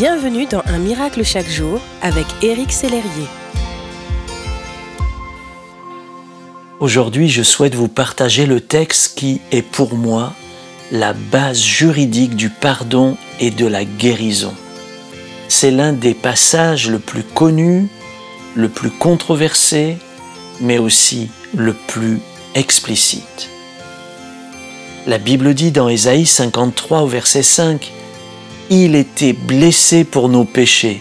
Bienvenue dans Un Miracle Chaque Jour avec Eric Sellerier. Aujourd'hui, je souhaite vous partager le texte qui est pour moi la base juridique du pardon et de la guérison. C'est l'un des passages le plus connu, le plus controversé, mais aussi le plus explicite. La Bible dit dans Ésaïe 53 au verset 5 « Il était blessé pour nos péchés,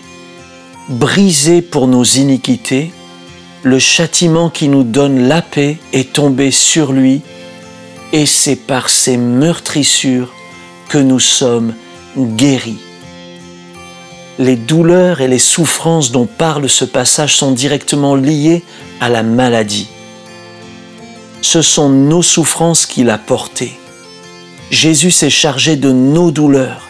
brisé pour nos iniquités, le châtiment qui nous donne la paix est tombé sur lui, et c'est par ses meurtrissures que nous sommes guéris. » Les douleurs et les souffrances dont parle ce passage sont directement liées à la maladie. Ce sont nos souffrances qu'il a portées. Jésus s'est chargé de nos douleurs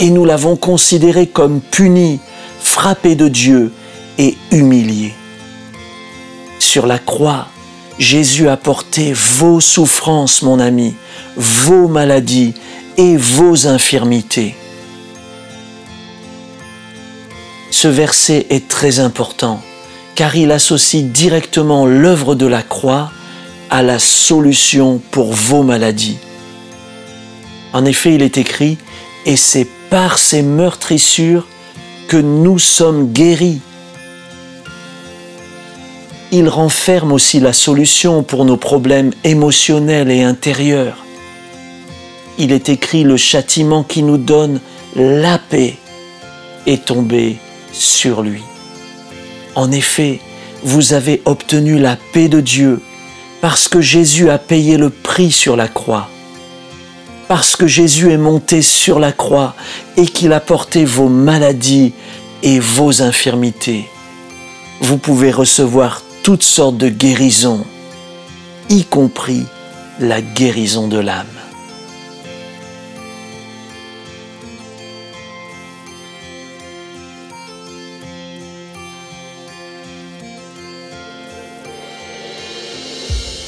et nous l'avons considéré comme puni, frappé de Dieu et humilié. Sur la croix, Jésus a porté vos souffrances, mon ami, vos maladies et vos infirmités. Ce verset est très important car il associe directement l'œuvre de la croix à la solution pour vos maladies. En effet, il est écrit « Et c'est par ces meurtrissures que nous sommes guéris ». Il renferme aussi la solution pour nos problèmes émotionnels et intérieurs. Il est écrit « Le châtiment qui nous donne la paix est tombé sur lui ». En effet, vous avez obtenu la paix de Dieu parce que Jésus a payé le prix sur la croix. Parce que Jésus est monté sur la croix et qu'il a porté vos maladies et vos infirmités, vous pouvez recevoir toutes sortes de guérisons, y compris la guérison de l'âme.